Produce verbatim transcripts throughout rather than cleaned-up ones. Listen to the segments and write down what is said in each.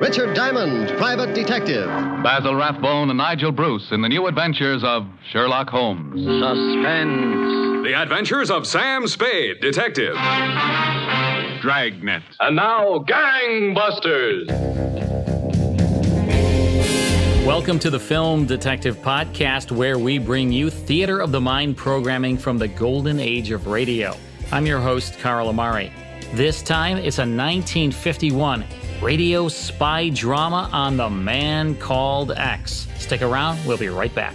Richard Diamond, Private Detective. Basil Rathbone and Nigel Bruce in the new adventures of Sherlock Holmes. Suspense. The adventures of Sam Spade, Detective. Dragnet. And now, Gangbusters. Welcome to the Film Detective Podcast, where we bring you theater of the mind programming from the golden age of radio. I'm your host, Carl Amari. This time, it's a nineteen fifty-one radio spy drama on The Man Called X. Stick around, we'll be right back.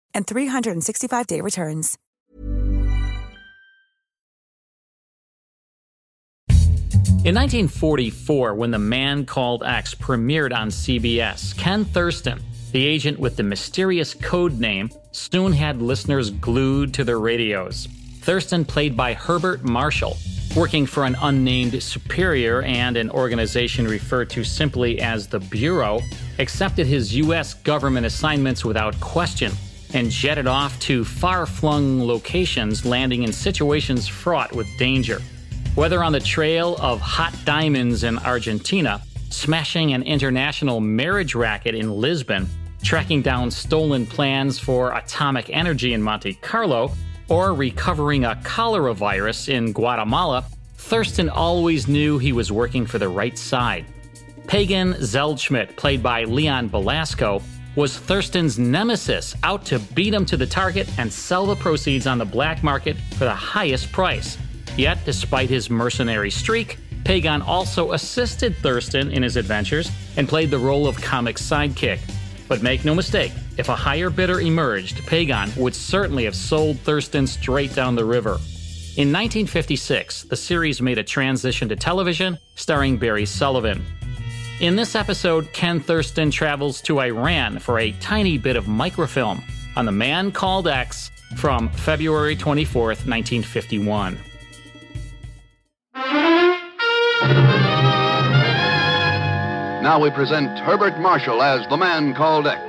and three sixty-five day returns. In nineteen forty-four, when The Man Called X premiered on C B S, Ken Thurston, the agent with the mysterious code name, soon had listeners glued to their radios. Thurston, played by Herbert Marshall, working for an unnamed superior and an organization referred to simply as the Bureau, accepted his U S government assignments without question and jetted off to far-flung locations, landing in situations fraught with danger. Whether on the trail of hot diamonds in Argentina, smashing an international marriage racket in Lisbon, tracking down stolen plans for atomic energy in Monte Carlo, or recovering a cholera virus in Guatemala, Thurston always knew he was working for the right side. Pagan Zeldschmidt, played by Leon Belasco, was Thurston's nemesis, out to beat him to the target and sell the proceeds on the black market for the highest price. Yet, despite his mercenary streak, Pagan also assisted Thurston in his adventures and played the role of comic sidekick. But make no mistake, if a higher bidder emerged, Pagan would certainly have sold Thurston straight down the river. In nineteen fifty-six, the series made a transition to television, starring Barry Sullivan. In this episode, Ken Thurston travels to Iran for a tiny bit of microfilm on The Man Called X, from February twenty-fourth, nineteen fifty-one. Now we present Herbert Marshall as The Man Called X,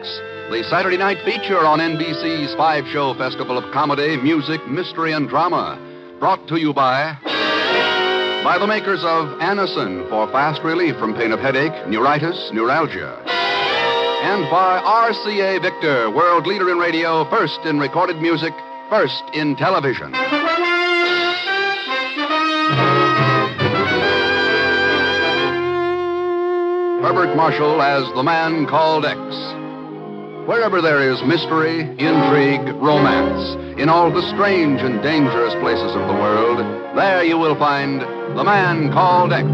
the Saturday night feature on N B C's five-show festival of comedy, music, mystery, and drama. Brought to you by... by the makers of Anacin for fast relief from pain of headache, neuritis, neuralgia. And by R C A Victor, world leader in radio, first in recorded music, first in television. Herbert Marshall as The Man Called X. Wherever there is mystery, intrigue, romance, in all the strange and dangerous places of the world, there you will find The Man Called X.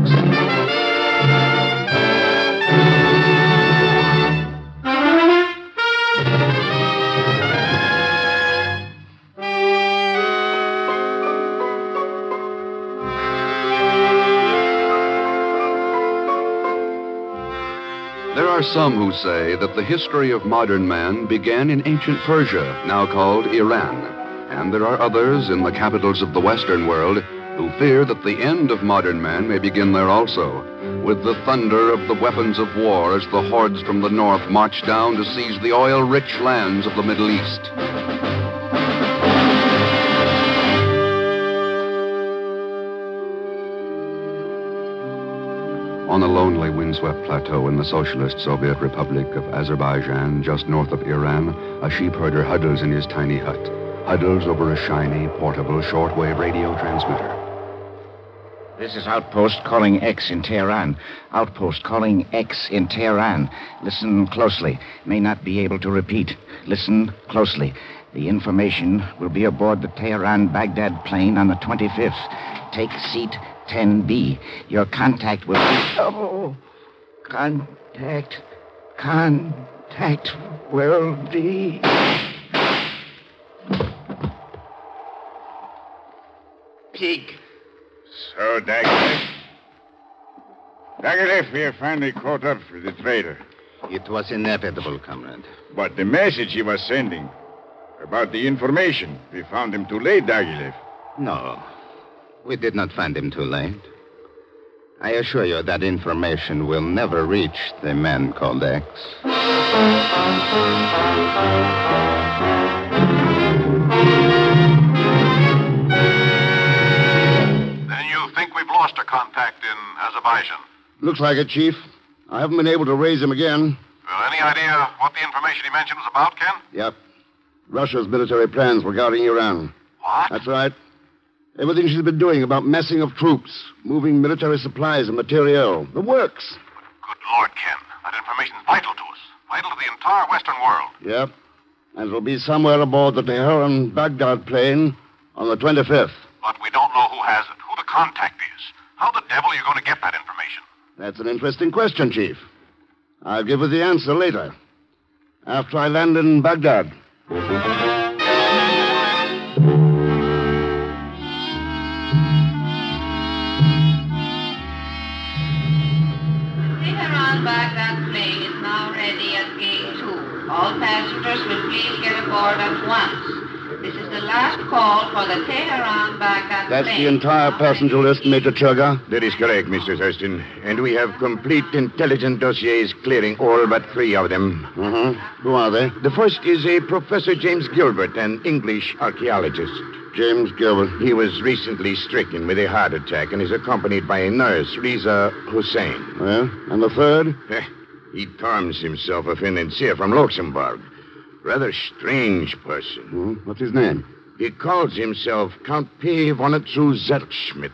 There are some who say that the history of modern man began in ancient Persia, now called Iran. And there are others in the capitals of the Western world who fear that the end of modern man may begin there also, with the thunder of the weapons of war as the hordes from the north march down to seize the oil-rich lands of the Middle East. On a lonely, windswept plateau in the socialist Soviet Republic of Azerbaijan, just north of Iran, a sheepherder huddles in his tiny hut, huddles over a shiny, portable, shortwave radio transmitter. This is Outpost calling X in Tehran. Outpost calling X in Tehran. Listen closely. May not be able to repeat. Listen closely. The information will be aboard the Tehran-Baghdad plane on the twenty-fifth. Take seat ten B. Your contact will be... Oh, contact, contact will be... Pig. So, Dagilev. Dagilev, we are finally caught up with the traitor. It was inevitable, comrade. But the message he was sending about the information, we found him too late, Dagilev. No. We did not find him too late. I assure you that information will never reach the man called X. Then you think we've lost a contact in Azerbaijan? Looks like it, Chief. I haven't been able to raise him again. Well, any idea what the information he mentioned was about, Ken? Yep. Russia's military plans were guarding Iran. What? That's right. Everything she's been doing about messing of troops, moving military supplies and materiel, the works. But good Lord, Ken, that information's vital to us, vital to the entire Western world. Yep, and it'll be somewhere aboard the Tehran-Baghdad plane on the twenty-fifth. But we don't know who has it, who the contact is. How the devil are you going to get that information? That's an interesting question, Chief. I'll give you the answer later, after I land in Baghdad. All passengers will please get aboard at once. This is the last call for the Tehran-Baghdad plane. That's the entire passenger list, Major Chugger. That is correct, Mister Thurston. And we have complete intelligence dossiers clearing all but three of them. Mm-hmm. Who are they? The first is a Professor James Gilbert, an English archaeologist. James Gilbert. He was recently stricken with a heart attack and is accompanied by a nurse, Reza Hussein. Well, and the third? He terms himself a financier from Luxembourg. Rather strange person. Hmm? What's his name? He calls himself Count P. Vonitsu Zeldschmidt.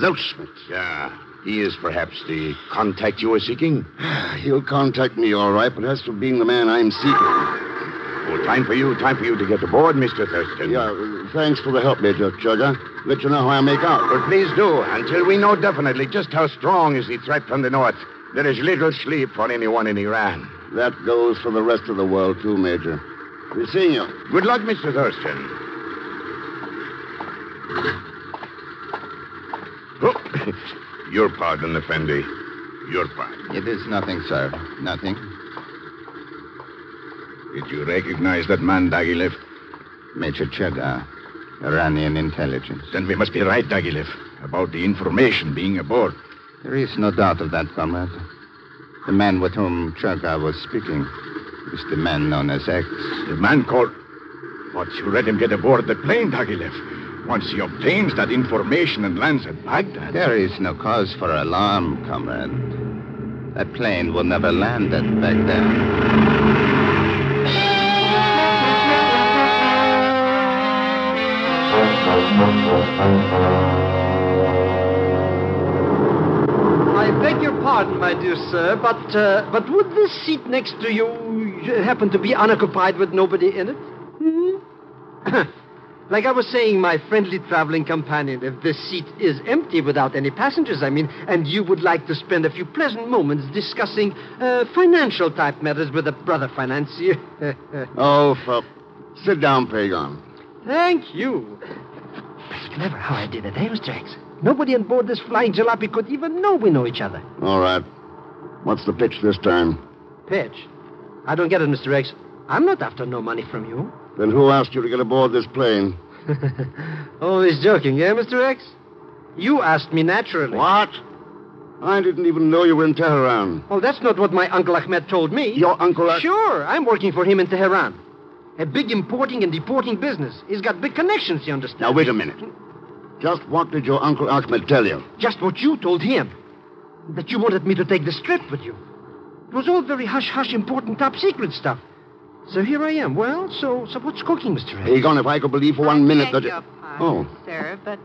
Zeldschmidt? Yeah. He is perhaps the contact you are seeking? He'll contact me, all right, but as for being the man I'm seeking... Well, time for you, time for you to get aboard, Mister Thurston. Yeah, thanks for the help, Major Chugger. Let you know how I make out. But please do, until we know definitely just how strong is the threat from the north. There is little sleep for anyone in Iran. That goes for the rest of the world, too, Major. We'll see you. Good luck, Mister Thurston. Oh. Your pardon, Effendi. Your pardon. It is nothing, sir. Nothing. Did you recognize that man, Dagilev? Major Chugger, Iranian intelligence. Then we must be right, Dagilev, about the information being aboard. There is no doubt of that, comrade. The man with whom Chugger was speaking is the man known as X. The man called... But you let him get aboard the plane, Dagilev. Once he obtains that information and lands at Baghdad... There is no cause for alarm, comrade. That plane will never land at Baghdad. I beg your pardon, my dear sir, but uh, but would this seat next to you happen to be unoccupied with nobody in it? Hmm? Like I was saying, my friendly traveling companion, if this seat is empty without any passengers, I mean, and you would like to spend a few pleasant moments discussing uh, financial-type matters with a brother financier... Oh, for... Sit down, Pagan. Thank you. That's clever how I did it, eh, Mister X? Nobody on board this flying jalopy could even know we know each other. All right. What's the pitch this time? Pitch? I don't get it, Mister X. I'm not after no money from you. Then who asked you to get aboard this plane? Always joking, eh, Mister X? You asked me naturally. What? I didn't even know you were in Tehran. Oh, that's not what my Uncle Ahmed told me. Your Uncle Ahmed? Sure, I'm working for him in Tehran. A big importing and deporting business. He's got big connections, you understand? Now, wait a minute. Just what did your Uncle Ahmed tell you? Just what you told him. That you wanted me to take this trip with you. It was all very hush-hush, important, top-secret stuff. So here I am. Well, so, so what's cooking, Mister Ed? Pagan, if I could believe for one minute that... I beg your pardon, oh. sir, but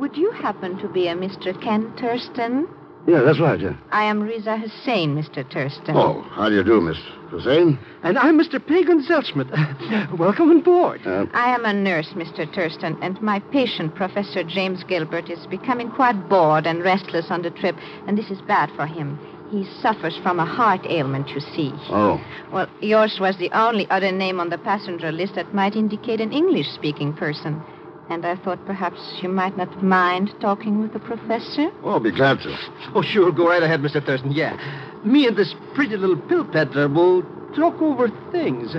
would you happen to be a Mister Ken Thurston? Yeah, that's right, yeah. I am Reza Hussein, Mister Thurston. Oh, how do you do, Miss Hussein? And I'm Mister Pagan Zeldschmidt. Welcome on board. Uh, I am a nurse, Mister Thurston, and my patient, Professor James Gilbert, is becoming quite bored and restless on the trip, and this is bad for him. He suffers from a heart ailment, you see. Oh. Well, yours was the only other name on the passenger list that might indicate an English-speaking person. And I thought perhaps you might not mind talking with the professor? Oh, I'll be glad to. Oh, sure. Go right ahead, Mister Thurston. Yeah. Me and this pretty little pill peddler will talk over things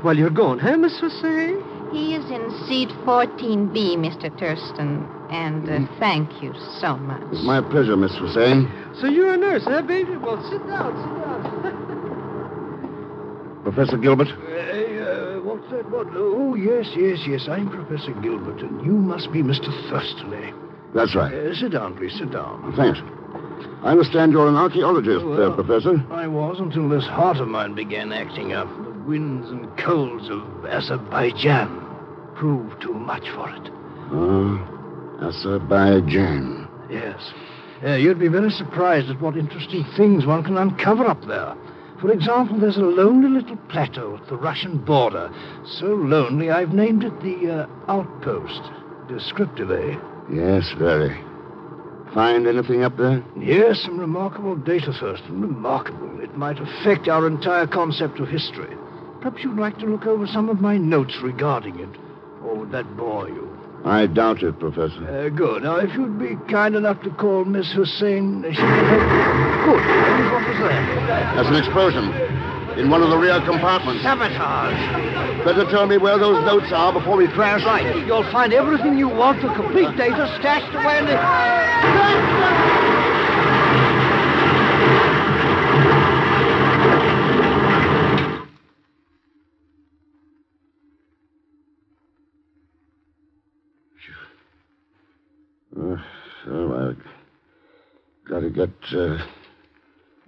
while you're gone, huh, Miss Hussein? He is in seat fourteen B, Mister Thurston. And uh, mm. thank you so much. It's my pleasure, Miss Hussein. So you're a nurse, huh, baby? Well, sit down, sit down. Professor Gilbert? Uh, uh... What's that? What? Oh, yes, yes, yes. I'm Professor Gilbert, and you must be Mister Thurston. That's right. Uh, sit down, please. Sit down. Thanks. I understand you're an archaeologist, well, uh, Professor. I was until this heart of mine began acting up. The winds and colds of Azerbaijan proved too much for it. Oh, uh, Azerbaijan. Yes. Uh, you'd be very surprised at what interesting things one can uncover up there. For example, there's a lonely little plateau at the Russian border. So lonely, I've named it the uh, outpost, descriptively. Yes, very. Find anything up there? Yes, some remarkable data, Thurston. Remarkable. It might affect our entire concept of history. Perhaps you'd like to look over some of my notes regarding it. Or would that bore you? I doubt it, Professor. Uh, good. Now, if you'd be kind enough to call Miss Hussein... She... Good. What was that? That's an explosion. In one of the rear compartments. Sabotage. Better tell me where those notes are before we crash. Right. You'll find everything you want, the complete data stashed away in the... So I've got to get uh,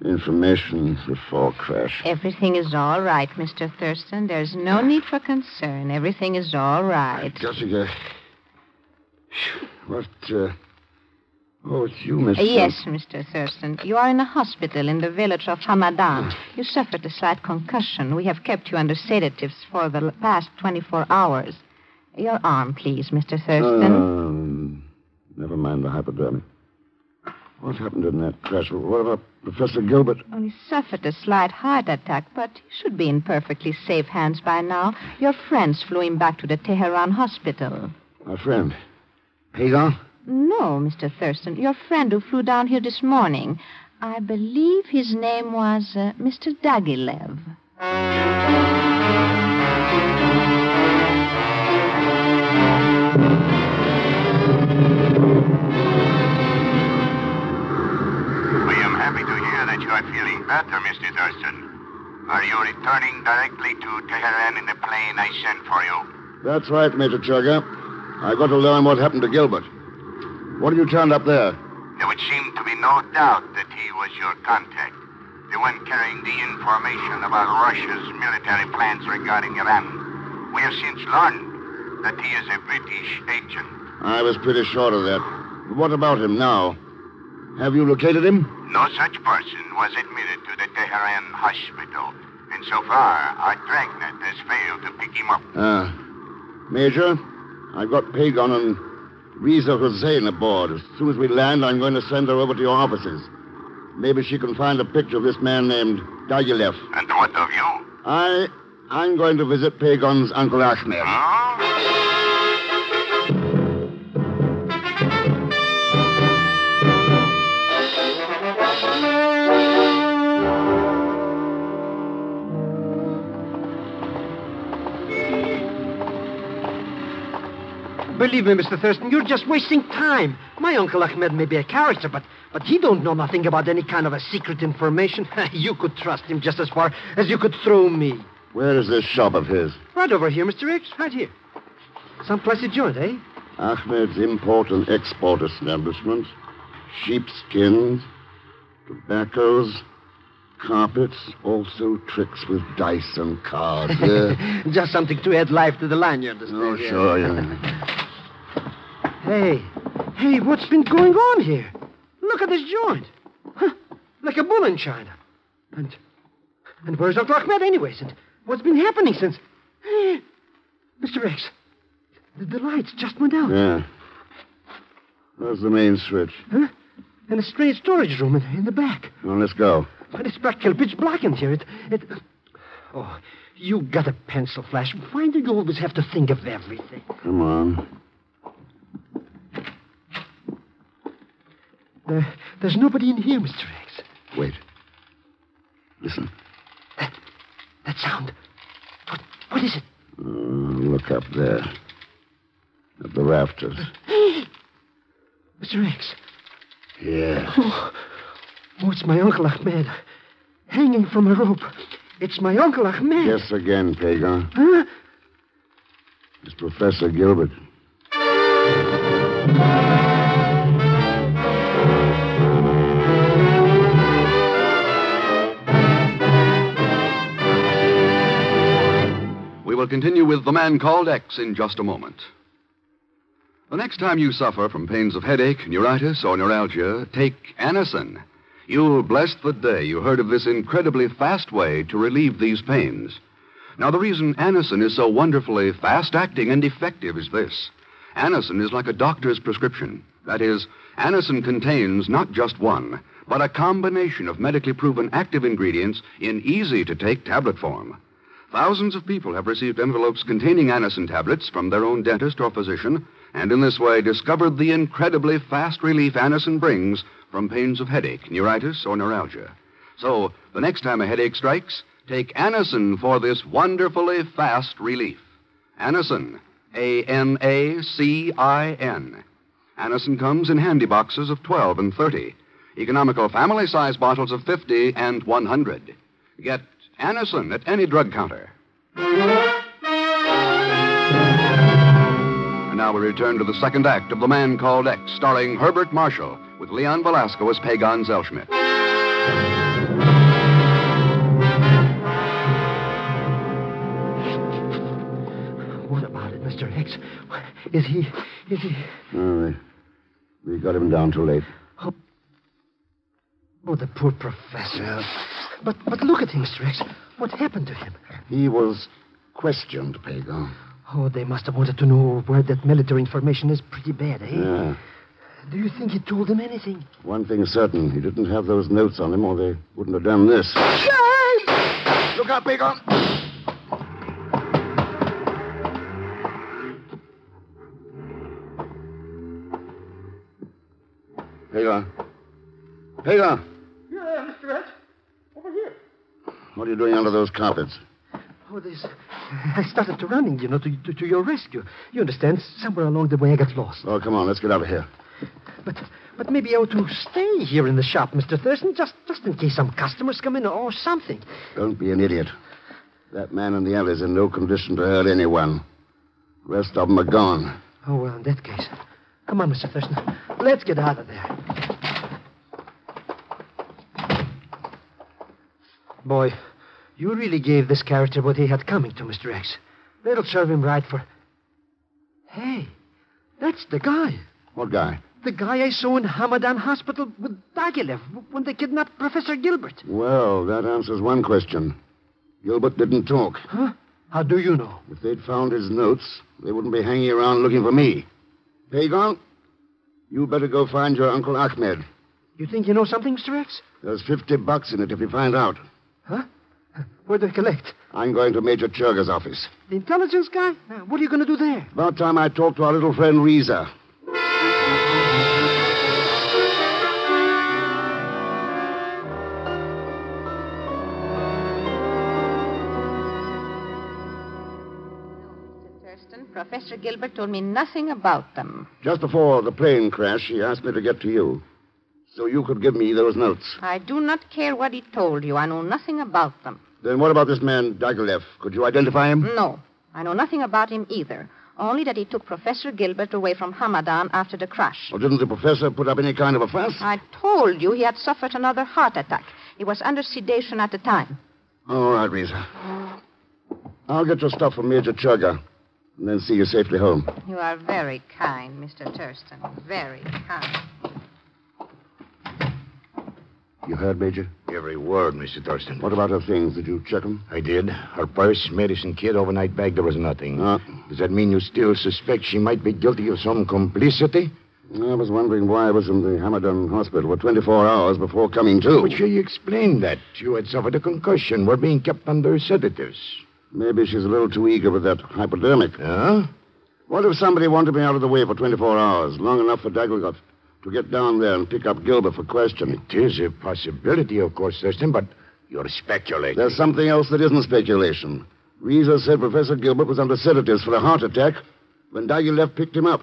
information before crash. Everything is all right, Mister Thurston. There's no need for concern. Everything is all right. Just to get... What, uh... Oh, it's you, Mister... Yes, Mister Thurston. You are in a hospital in the village of Hamadan. You suffered a slight concussion. We have kept you under sedatives for the past twenty-four hours. Your arm, please, Mister Thurston. Um... Never mind the hypodermic. What happened in that crash? What about Professor Gilbert? Well, he suffered a slight heart attack, but he should be in perfectly safe hands by now. Your friends flew him back to the Tehran hospital. My friend? Pagan? No, Mister Thurston. Your friend who flew down here this morning. I believe his name was uh, Mister Dagilev. matter, Mister Thurston? Are you returning directly to Tehran in the plane I sent for you? That's right, Major Chugger. I've got to learn what happened to Gilbert. What have you turned up there? There would seem to be no doubt that he was your contact. The one carrying the information about Russia's military plans regarding Iran. We have since learned that he is a British agent. I was pretty sure of that. But what about him now? Have you located him? No such person was admitted to the Tehran hospital. And so far, our Dragnet has failed to pick him up. Ah. Uh, Major, I've got Pagan and Reza Hussein aboard. As soon as we land, I'm going to send her over to your offices. Maybe she can find a picture of this man named Dagilev. And what of you? I... I'm going to visit Pagan's Uncle Ahmed. Oh? Believe me, Mister Thurston, you're just wasting time. My Uncle Ahmed may be a character, but, but he don't know nothing about any kind of a secret information. You could trust him just as far as you could throw me. Where is this shop of his? Right over here, Mister X, right here. Some classy joint, eh? Ahmed's Import and Export Establishment. Sheepskins, tobaccos, carpets, also tricks with dice and cards. Yeah. Just something to add life to the line, you understand? Oh, sure, yeah. Hey, hey, what's been going on here? Look at this joint. Huh, like a bull in China. And and where's Uncle Ahmed anyways? And what's been happening since... Hey, Mister X, the, the lights just went out. Yeah. Where's the main switch? Huh? In a strange storage room in, in the back. Well, let's go. But it's practically pitch black in here. It, it... Oh, you got a pencil, Flash. Why do you always have to think of everything? Come on. There, there's nobody in here, Mister X. Wait. Listen. That, that sound. What, what is it? Uh, look up there. At the rafters. Uh, Mister X. Yeah. Oh, oh, it's my Uncle Ahmed. Hanging from a rope. It's my Uncle Ahmed. Guess again, Pagan. Huh? It's Professor Gilbert. We'll continue with The Man Called X in just a moment. The next time you suffer from pains of headache, neuritis, or neuralgia, take Anacin. You'll bless the day you heard of this incredibly fast way to relieve these pains. Now, the reason Anacin is so wonderfully fast-acting and effective is this. Anacin is like a doctor's prescription. That is, Anacin contains not just one, but a combination of medically proven active ingredients in easy-to-take tablet form. Thousands of people have received envelopes containing Anacin tablets from their own dentist or physician, and in this way discovered the incredibly fast relief Anacin brings from pains of headache, neuritis, or neuralgia. So, the next time a headache strikes, take Anacin for this wonderfully fast relief. Anacin, A N A C I N. Anacin comes in handy boxes of twelve and thirty, economical family-size bottles of fifty and one hundred. Get Anacin at any drug counter. And now we return to the second act of The Man Called X, starring Herbert Marshall, with Leon Belasco as Pagan Zeldschmidt. What about it, Mister X? Is he... is he... No, we, we got him down too late. Oh, oh the poor professor. Yeah. But but look at him, Mister X. What happened to him? He was questioned, Pagan. Oh, they must have wanted to know where that military information is pretty bad, eh? Yeah. Do you think he told them anything? One thing's certain. He didn't have those notes on him, or they wouldn't have done this. Yes! Look out, Pagan! Pagan. Pagan! Yeah, Mister X. What are you doing under those carpets? Oh, this... I started to running, you know, to, to, to your rescue. You understand? Somewhere along the way I got lost. Oh, come on. Let's get out of here. But But maybe I ought to stay here in the shop, Mister Thurston, just, just in case some customers come in or something. Don't be an idiot. That man in the alley's in no condition to hurt anyone. The rest of them are gone. Oh, well, in that case. Come on, Mister Thurston. Let's get out of there. Boy, you really gave this character what he had coming to, Mister X. That'll serve him right for... Hey, that's the guy. What guy? The guy I saw in Hamadan Hospital with Dagilev when they kidnapped Professor Gilbert. Well, that answers one question. Gilbert didn't talk. Huh? How do you know? If they'd found his notes, they wouldn't be hanging around looking for me. Pagan, you better go find your Uncle Ahmed. You think you know something, Mister X? There's fifty bucks in it if you find out. Huh? Where do I collect? I'm going to Major Chugger's office. The intelligence guy? What are you going to do there? About time I talked to our little friend Reza. Professor Gilbert told me nothing about them. Just before the plane crash, he asked me to get to you, so you could give me those notes. I do not care what he told you. I know nothing about them. Then what about this man, Dagilev? Could you identify him? No. I know nothing about him either, only that he took Professor Gilbert away from Hamadan after the crash. Well, didn't the professor put up any kind of a fuss? I told you he had suffered another heart attack. He was under sedation at the time. All right, Reza. I'll get your stuff from Major Chugger. And then see you safely home. You are very kind, Mister Thurston. Very kind. You heard, Major? Every word, Mister Thurston. What about her things? Did you check them? I did. Her purse, medicine kit, overnight bag, there was nothing. Uh, Does that mean you still suspect she might be guilty of some complicity? I was wondering why I was in the Hamadan Hospital for twenty-four hours before coming to. But she explained that. You had suffered a concussion, were being kept under sedatives. Maybe she's a little too eager with that hypodermic. Huh? What if somebody wanted me out of the way for twenty-four hours, long enough for Dagilev to get down there and pick up Gilbert for questioning? It is a possibility, of course, Thurston, but you're speculating. There's something else that isn't speculation. Reza said Professor Gilbert was under sedatives for a heart attack when Dagilev picked him up.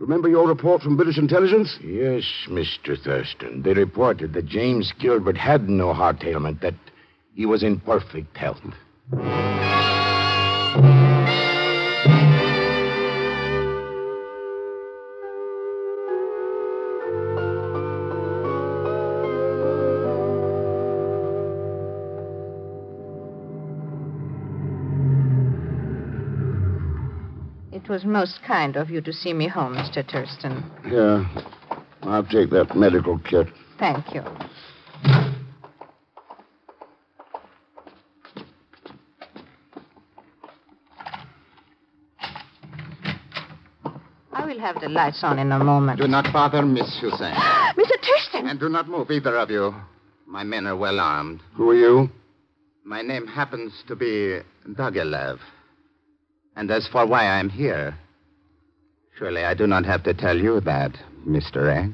Remember your report from British intelligence? Yes, Mister Thurston. They reported that James Gilbert had no heart ailment, that he was in perfect health. It was most kind of you to see me home, Mister Thurston. Yeah, I'll take that medical kit. Thank you. Have the lights on in a moment. Do not bother, Miss Hussein. Mister Thurston! And do not move, either of you. My men are well armed. Who are you? My name happens to be Dagilev. And as for why I'm here, surely I do not have to tell you that, Mister X.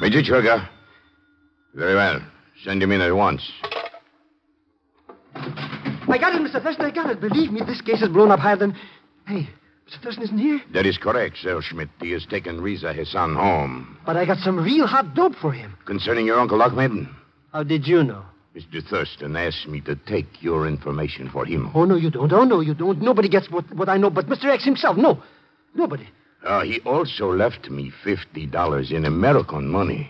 Major Chugger. Very well. Send him in at once. I got it, Mister Thurston. I got it. Believe me, this case is blown up higher than... Hey, Mister Thurston isn't here? That is correct, Zeldschmidt. He has taken Reza Hussein home. But I got some real hot dope for him. Concerning your Uncle Ahmed? How did you know? Mister Thurston asked me to take your information for him. Oh, no, you don't. Oh, no, you don't. Nobody gets what, what I know but Mister X himself. No. Nobody. Uh, he also left me fifty dollars in American money.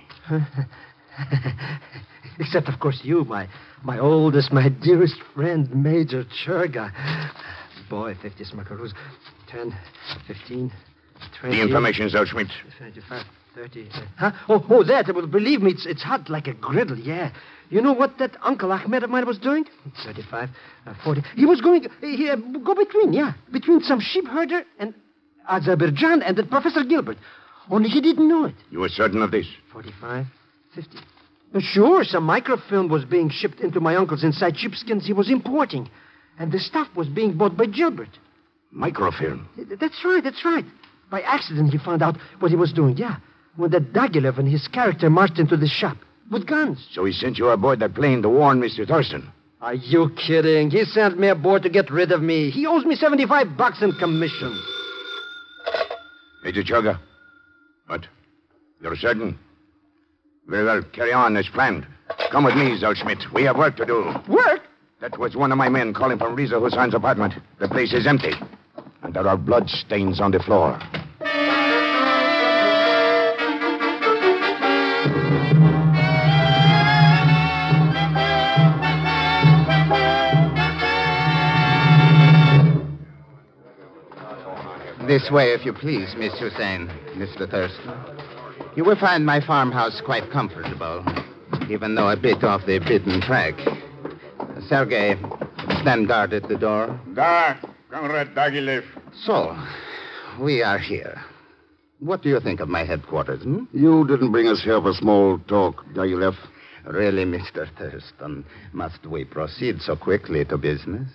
Except, of course, you, my my oldest, my dearest friend, Major Chugger. Boy, fifty smackaroos. ten, fifteen, twenty... The information, Zeldschmidt. twenty-five, thirty... Uh, huh? Oh, oh, that. Well, believe me, it's, it's hot like a griddle, yeah. You know what that Uncle Ahmed of mine was doing? thirty-five, forty... He was going... He, uh, go between, yeah. Between some sheep herder and... Azerbaijan and that Professor Gilbert. Only he didn't know it. You were certain of this? forty-five, fifty. Sure, some microfilm was being shipped into my uncle's inside sheepskins he was importing. And the stuff was being bought by Gilbert. Microfilm? That's right, that's right. By accident, he found out what he was doing, yeah. When that Dagilev and his character marched into the shop. with guns. So he sent you aboard that plane to warn Mister Thurston? Are you kidding? He sent me aboard to get rid of me. He owes me seventy-five bucks in commission. Major Chugger. What? You're certain? We will carry on as planned. Come with me, Zeldschmidt. We have work to do. Work? That was one of my men calling from Reza Hussein's apartment. The place is empty. And there are bloodstains on the floor. This way, if you please, Miss Hussein, Mister Thurston. You will find my farmhouse quite comfortable, even though a bit off the beaten track. Sergei, stand guard at the door. Da, Comrade Dagilev. So, we are here. What do you think of my headquarters? Hmm? You didn't bring us here for small talk, Dagilev. Really, Mister Thurston, must we proceed so quickly to business?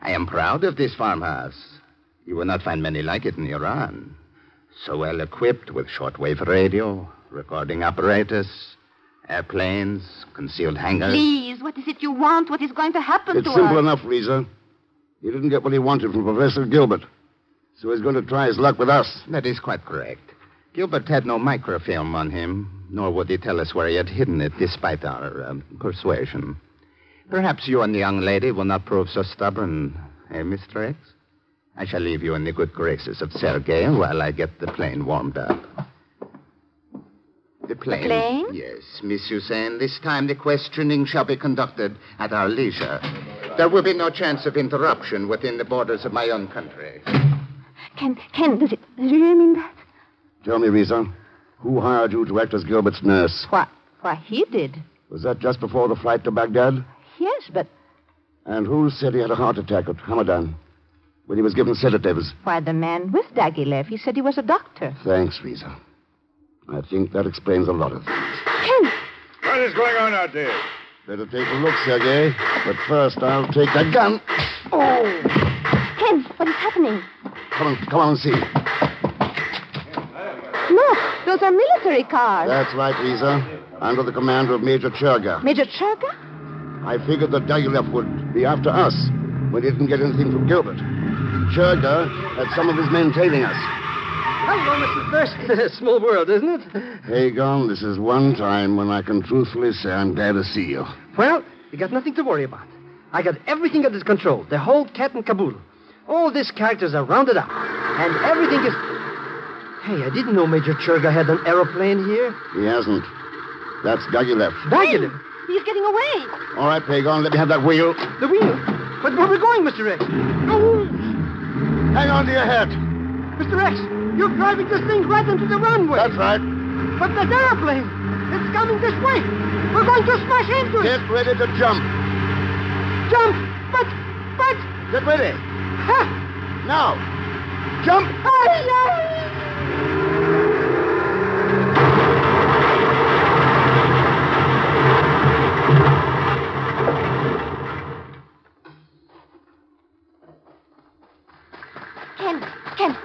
I am proud of this farmhouse. You will not find many like it in Iran. So well equipped with shortwave radio, recording apparatus, airplanes, concealed hangars. Please, what is it you want? What is going to happen it's to us? It's simple enough, Reza. He didn't get what he wanted from Professor Gilbert. So he's going to try his luck with us. That is quite correct. Gilbert had no microfilm on him, nor would he tell us where he had hidden it, despite our um, persuasion. Perhaps you and the young lady will not prove so stubborn, eh, Mister X? I shall leave you in the good graces of Sergei while I get the plane warmed up. The plane? The plane? Yes, Miss Hussein. This time the questioning shall be conducted at our leisure. There will be no chance of interruption within the borders of my own country. Ken, Ken, does it really mean that? Tell me, Reza, who hired you to act as Gilbert's nurse? Why, why, he did. Was that just before the flight to Baghdad? Yes, but... And who said he had a heart attack at Hamadan? When he was given sedatives. Why, the man with Dagilev. He said he was a doctor. Thanks, Reza. I think that explains a lot of things. Ken! What is going on out there? Better take a look, Sergei. But first, I'll take that gun. Oh! Ken, what is happening? Come on, come on and see. Look, those are military cars. That's right, Reza. Under the command of Major Chugger. Major Chugger? I figured that Dagilev would be after us when he didn't get anything from Gilbert. Chugger had some of his men tailing us. Hello, Mister Thurston. Small world, isn't it? Pagan, this is one time when I can truthfully say I'm glad to see you. Well, you got nothing to worry about. I got everything under control, the whole cat and caboodle. All these characters are rounded up, and everything is... Hey, I didn't know Major Chugger had an aeroplane here. He hasn't. That's Dagilev. Dagilev? Hey, he's getting away. All right, Pagan, let me have that wheel. The wheel? But where are we going, Mister X? Oh... Hang on to your head. Mister X, you're driving this thing right into the runway. That's right. But that airplane, it's coming this way. We're going to smash into it. Get ready to jump. Jump? But, but... Get ready. Ha! Now. Jump.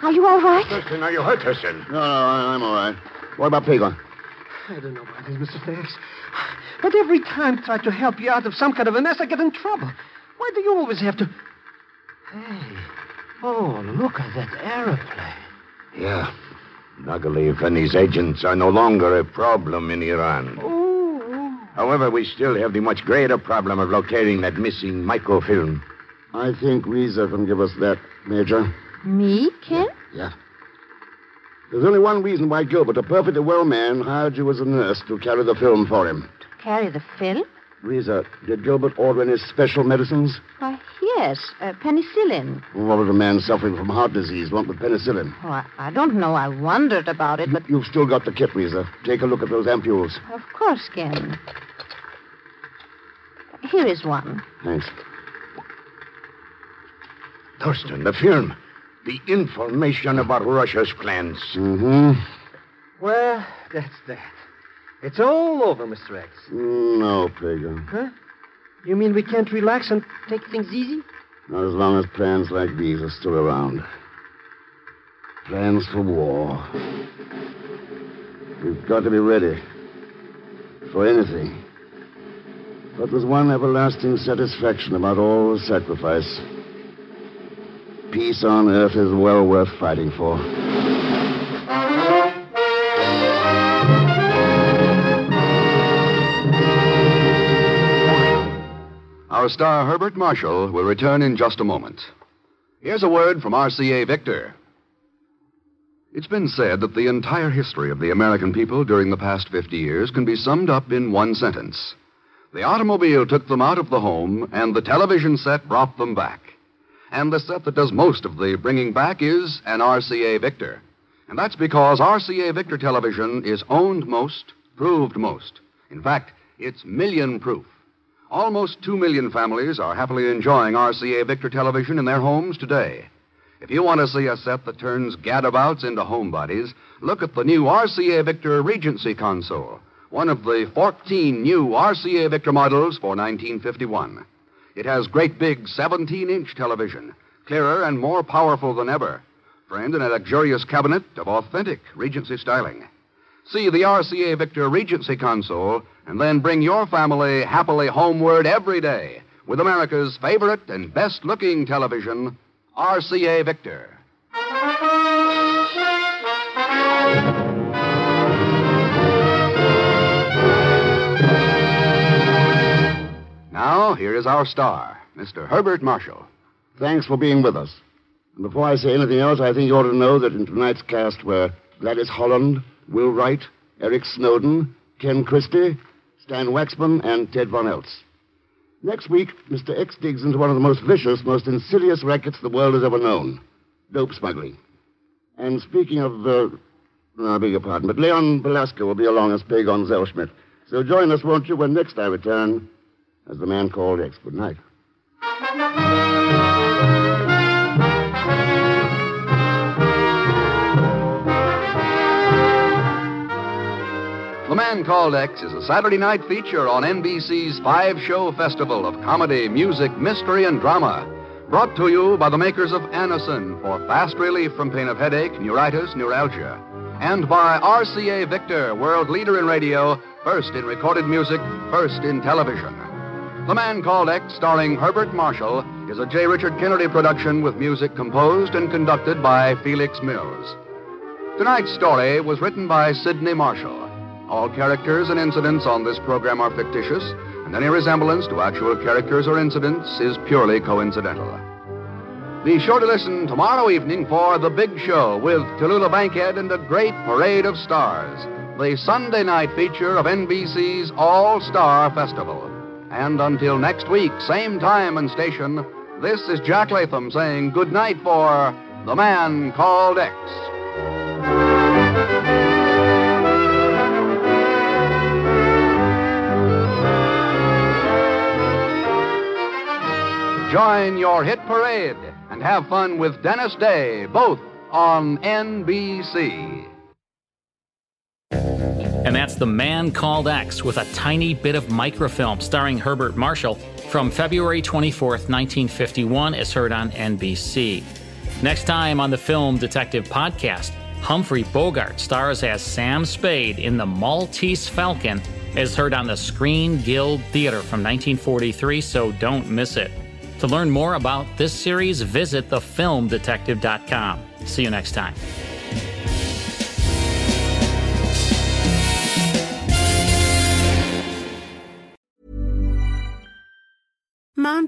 Are you all right? Thurston, are you hurt, Thurston? No, no, I'm all right. What about Pagan? I don't know about this, Mister Thax. But every time I try to help you out of some kind of a mess, I get in trouble. Why do you always have to... Hey. Oh, look at that aeroplane. Yeah. Dagilev and his agents are no longer a problem in Iran. Oh. However, we still have the much greater problem of locating that missing microfilm. I think Reza can give us that, Major. Me, Ken? Yeah. yeah. There's only one reason why Gilbert, a perfectly well man, hired you as a nurse to carry the film for him. To carry the film? Reza, did Gilbert order any special medicines? Why, uh, yes, uh, penicillin. What would a man suffering from heart disease want with penicillin? Oh, I, I don't know. I wondered about it, but... You've still got the kit, Reza. Take a look at those ampules. Of course, Ken. Here is one. Thanks. Thurston, the film... The information about Russia's plans. Mm-hmm. Well, that's that. It's all over, Mister X. No, Pagan. Huh? You mean we can't relax and take things easy? Not as long as plans like these are still around. Plans for war. We've got to be ready. for anything. But there's one everlasting satisfaction about all sacrifice. Peace on earth is well worth fighting for. Our star, Herbert Marshall, will return in just a moment. Here's a word from R C A Victor. It's been said that the entire history of the American people during the past fifty years can be summed up in one sentence. The automobile took them out of the home, and the television set brought them back. And the set that does most of the bringing back is an R C A Victor. And that's because R C A Victor television is owned most, proved most. In fact, it's million-proof. Almost two million families are happily enjoying R C A Victor television in their homes today. If you want to see a set that turns gadabouts into homebodies, look at the new R C A Victor Regency console, one of the fourteen new R C A Victor models for nineteen fifty-one. It has great big seventeen-inch television, clearer and more powerful than ever, framed in a luxurious cabinet of authentic Regency styling. See the R C A Victor Regency console and then bring your family happily homeward every day with America's favorite and best-looking television, R C A Victor. Now, here is our star, Mister Herbert Marshall. Thanks for being with us. And before I say anything else, I think you ought to know that in tonight's cast were Gladys Holland, Will Wright, Eric Snowden, Ken Christie, Stan Waxman, and Ted Von Eltz. Next week, Mister X digs into one of the most vicious, most insidious rackets the world has ever known, dope smuggling. And speaking of, uh, no, I beg your pardon, but Leon Belasco will be along as Pagan Zeldschmidt. So join us, won't you, when next I return as The Man Called X. Good night. The Man Called X is a Saturday night feature on N B C's five-show festival of comedy, music, mystery, and drama. Brought to you by the makers of Anacin for fast relief from pain of headache, neuritis, neuralgia. And by R C A Victor, world leader in radio, first in recorded music, first in television. The Man Called X, starring Herbert Marshall, is a J. Richard Kennedy production with music composed and conducted by Felix Mills. Tonight's story was written by Sidney Marshall. All characters and incidents on this program are fictitious, and any resemblance to actual characters or incidents is purely coincidental. Be sure to listen tomorrow evening for The Big Show with Tallulah Bankhead and a great parade of stars, the Sunday night feature of N B C's All-Star Festival. And until next week, same time and station, this is Jack Latham saying good night for The Man Called X. Join your hit parade and have fun with Dennis Day, both on N B C. And that's The Man Called X with A Tiny Bit of Microfilm, starring Herbert Marshall, from February twenty-fourth, nineteen fifty-one, as heard on N B C. Next time on the Film Detective podcast, Humphrey Bogart stars as Sam Spade in The Maltese Falcon, as heard on the Screen Guild Theater from nineteen forty-three, so don't miss it. To learn more about this series, visit the film detective dot com. See you next time. Mom